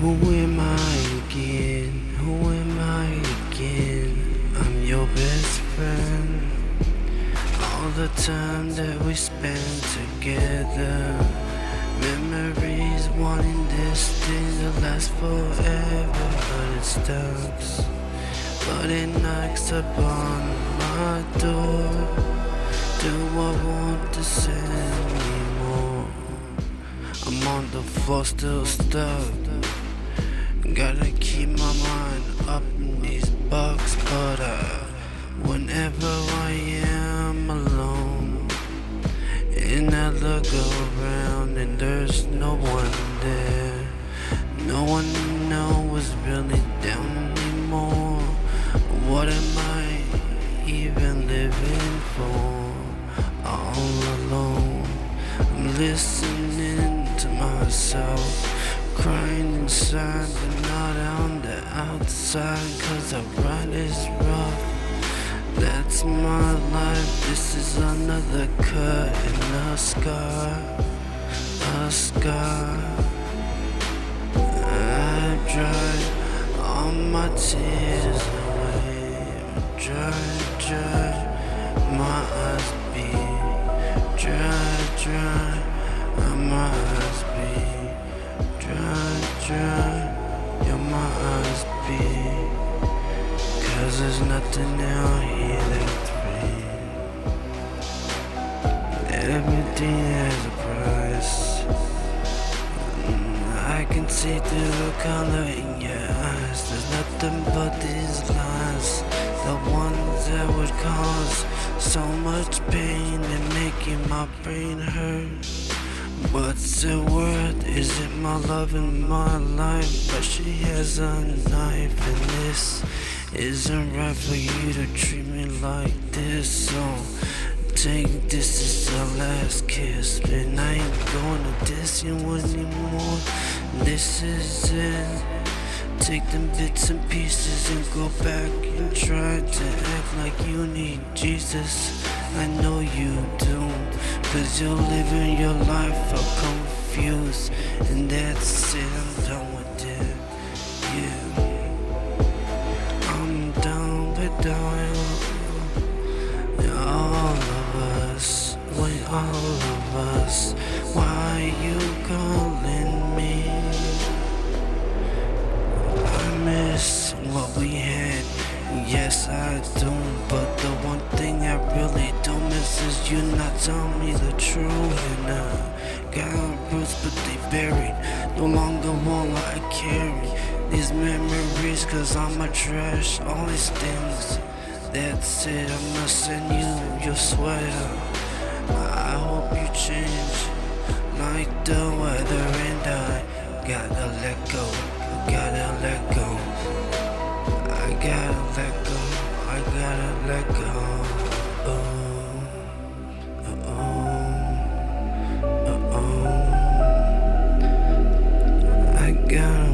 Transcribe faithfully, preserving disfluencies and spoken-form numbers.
Who am I again? Who am I again? I'm your best friend. All the time that we spend together, memories wanting this thing to last forever. But it stalks, but it knocks upon my door. Do I want this anymore? I'm on the floor still stuck. Gotta keep my mind up in these bugs, but uh, whenever I am alone, and I look around and there's no one there, no one I know is really down anymore. What am I even living for? All alone, I'm listening to myself, crying inside but not on the outside, 'cause the ride is rough. That's my life. This is another cut and a scar, a scar. I dried all my tears away. Dry, dry, my eyes be dry, dry, my eyes be dry, your mind's beat, 'cause there's nothing out here that's free. Everything has a price. I can see through the color in your eyes. There's nothing but these lies, the ones that would cause so much pain and making my brain hurt. What's it worth? Is it my love and my life? But she has a knife, and this isn't right for you to treat me like this. So take this as the last kiss, and I ain't gonna diss you anymore. This is it. Take them bits and pieces and go back and try to act like you need Jesus. I know you do, 'cause you're living your life all confused, and that's it. I'm done with it, yeah. I'm done with all, all of us, with all of us. Why are you calling me? I miss what we had. Yes, I do, but the one thing I really don't miss is you not telling me the truth. And I got roots, but they buried. No longer will I carry these memories, 'cause I'm a trash, all these things. That's it, I'm gonna send you your sweater. I hope you change like the weather, and I gotta let go, gotta let go. I gotta let go, I gotta let go. Oh, oh, oh, oh, I gotta